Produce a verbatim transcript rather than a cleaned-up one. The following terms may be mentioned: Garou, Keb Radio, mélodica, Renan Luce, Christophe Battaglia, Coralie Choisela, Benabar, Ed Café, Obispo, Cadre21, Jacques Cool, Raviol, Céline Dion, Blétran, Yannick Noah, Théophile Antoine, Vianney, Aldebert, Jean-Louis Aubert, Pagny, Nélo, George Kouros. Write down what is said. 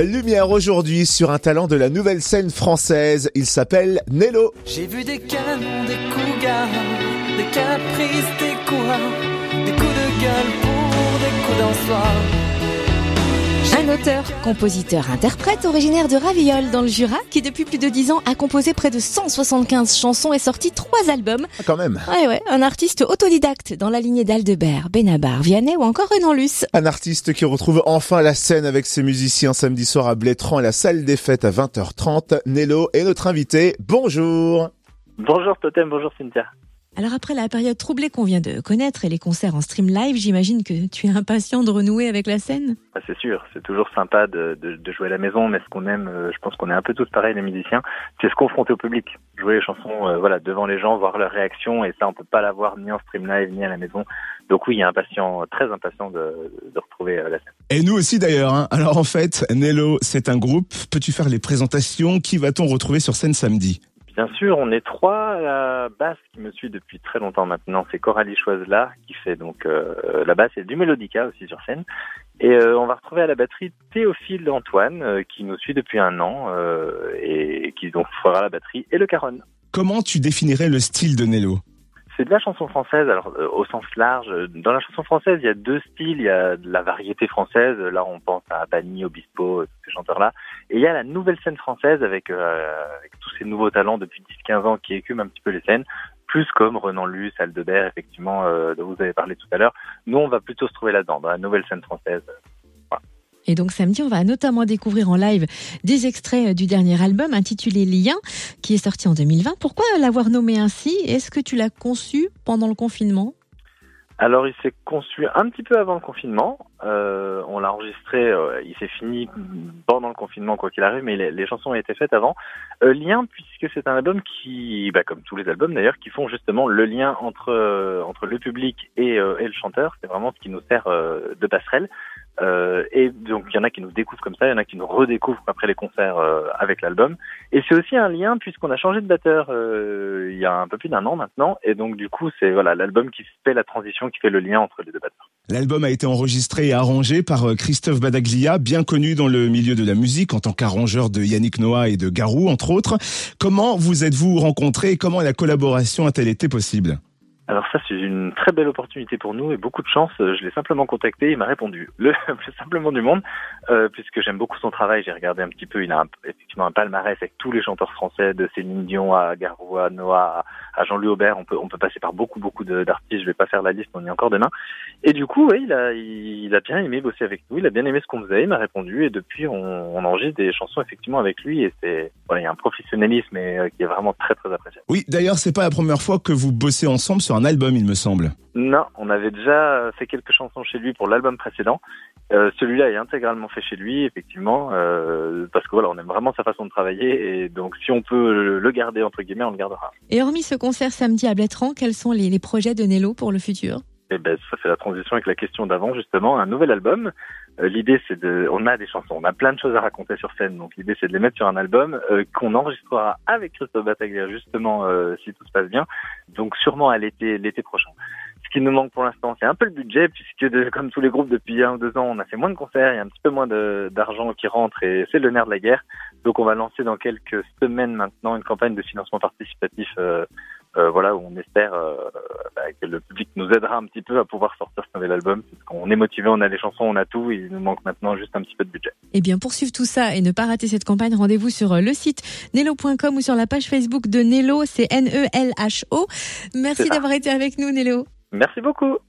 Lumière aujourd'hui sur un talent de la nouvelle scène française. Il s'appelle Nélo. J'ai vu des canons, des cougars, des caprices, des coins, des coups de gueule pour des coups d'ensoir. Un auteur, compositeur, interprète originaire de Raviol dans le Jura qui depuis plus de dix ans a composé près de cent soixante-quinze chansons et sorti trois albums. Ah, quand même. Ouais ouais, un artiste autodidacte dans la lignée d'Aldebert, Benabar, Vianney ou encore Renan Luce. Un artiste qui retrouve enfin la scène avec ses musiciens samedi soir à Blétran à la salle des fêtes à vingt heures trente. Nélo est notre invité. Bonjour. Bonjour Totem, bonjour Cynthia. Alors après la période troublée qu'on vient de connaître et les concerts en stream live, j'imagine que tu es impatient de renouer avec la scène ? Ah, c'est sûr, c'est toujours sympa de, de, de jouer à la maison, mais ce qu'on aime, je pense qu'on est un peu tous pareils les musiciens, c'est se confronter au public, jouer les chansons euh, voilà, devant les gens, voir leurs réactions, et ça on peut pas l'avoir ni en stream live ni à la maison. Donc oui, il y a impatient, très impatient de, de retrouver la scène. Et nous aussi d'ailleurs, hein. Alors en fait, Nélo, c'est un groupe, peux-tu faire les présentations ? Qui va-t-on retrouver sur scène samedi ? Bien sûr, on est trois. La basse qui me suit depuis très longtemps maintenant, c'est Coralie Choisela qui fait donc euh, la basse et du mélodica aussi sur scène. Et euh, on va retrouver à la batterie Théophile Antoine euh, qui nous suit depuis un an euh, et qui donc fera la batterie et le caronne. Comment tu définirais le style de Nélo ? C'est de la chanson française, alors euh, au sens large. Dans la chanson française, il y a deux styles. Il y a de la variété française, là on pense à Pagny, Obispo, tous ces chanteurs-là. Et il y a la nouvelle scène française avec, euh, avec tous ces nouveaux talents depuis dix quinze ans qui écument un petit peu les scènes, plus comme Renan Luce, Aldebert, effectivement, euh, dont vous avez parlé tout à l'heure. Nous, on va plutôt se trouver là-dedans, dans la nouvelle scène française. Et donc samedi, on va notamment découvrir en live des extraits du dernier album intitulé Lien, qui est sorti en deux mille vingt. Pourquoi l'avoir nommé ainsi ? Est-ce que tu l'as conçu pendant le confinement ? Alors il s'est conçu un petit peu avant le confinement, euh, on l'a enregistré, euh, il s'est fini pendant le confinement quoi qu'il arrive, mais les, les chansons ont été faites avant. Euh, lien, puisque c'est un album qui, bah, comme tous les albums d'ailleurs, qui font justement le lien entre, euh, entre le public et, euh, et le chanteur, c'est vraiment ce qui nous sert euh, de passerelle. Euh, et donc il y en a qui nous découvrent comme ça, il y en a qui nous redécouvrent après les concerts euh, avec l'album. Et c'est aussi un lien puisqu'on a changé de batteur euh, il y a un peu plus d'un an maintenant. Et donc du coup c'est voilà l'album qui fait la transition, qui fait le lien entre les deux batteurs. L'album a été enregistré et arrangé par Christophe Battaglia, bien connu dans le milieu de la musique en tant qu'arrangeur de Yannick Noah et de Garou entre autres. Comment vous êtes-vous rencontrés et comment la collaboration a-t-elle été possible ? Alors ça, c'est une très belle opportunité pour nous et beaucoup de chance. Je l'ai simplement contacté et il m'a répondu. Le plus simplement du monde, euh, puisque j'aime beaucoup son travail. J'ai regardé un petit peu, il a un, effectivement un palmarès avec tous les chanteurs français, de Céline Dion à Garou, à Noah, à Jean-Louis Aubert. On peut, on peut passer par beaucoup, beaucoup de, d'artistes. Je vais pas faire la liste, on y est encore demain. Et du coup, ouais, il a, il, il a bien aimé bosser avec nous. Il a bien aimé ce qu'on faisait. Il m'a répondu et depuis, on, on enregistre des chansons effectivement avec lui. Et c'est, voilà, il y a un professionnalisme et, euh, qui est vraiment très, très apprécié. Oui, d'ailleurs, c'est pas la première fois que vous bossez ensemble sur un album, il me semble. Non, on avait déjà fait quelques chansons chez lui pour l'album précédent. Euh, celui-là est intégralement fait chez lui, effectivement, euh, parce que voilà, on aime vraiment sa façon de travailler et donc si on peut le garder, entre guillemets, on le gardera. Et hormis ce concert samedi à Blétran, quels sont les, les projets de Nélo pour le futur ? Eh ben, ça fait la transition avec la question d'avant, justement, un nouvel album. Euh, l'idée, c'est de, on a des chansons, on a plein de choses à raconter sur scène, donc l'idée, c'est de les mettre sur un album euh, qu'on enregistrera avec Christophe Battaglia, justement, euh, si tout se passe bien, donc sûrement à l'été, l'été prochain. Ce qui nous manque pour l'instant, c'est un peu le budget, puisque de, comme tous les groupes, depuis un ou deux ans, on a fait moins de concerts, il y a un petit peu moins de, d'argent qui rentre, et c'est le nerf de la guerre. Donc on va lancer dans quelques semaines maintenant une campagne de financement participatif euh, Euh, voilà, où on espère euh, bah, que le public nous aidera un petit peu à pouvoir sortir ce nouvel album. Parce qu'on est motivé, on a les chansons, on a tout. Il nous manque maintenant juste un petit peu de budget. Et bien, pour suivre tout ça et ne pas rater cette campagne, rendez-vous sur le site nélo point com ou sur la page Facebook de Nélo, c'est N E L H O. Merci d'avoir été avec nous, Nélo. Merci beaucoup.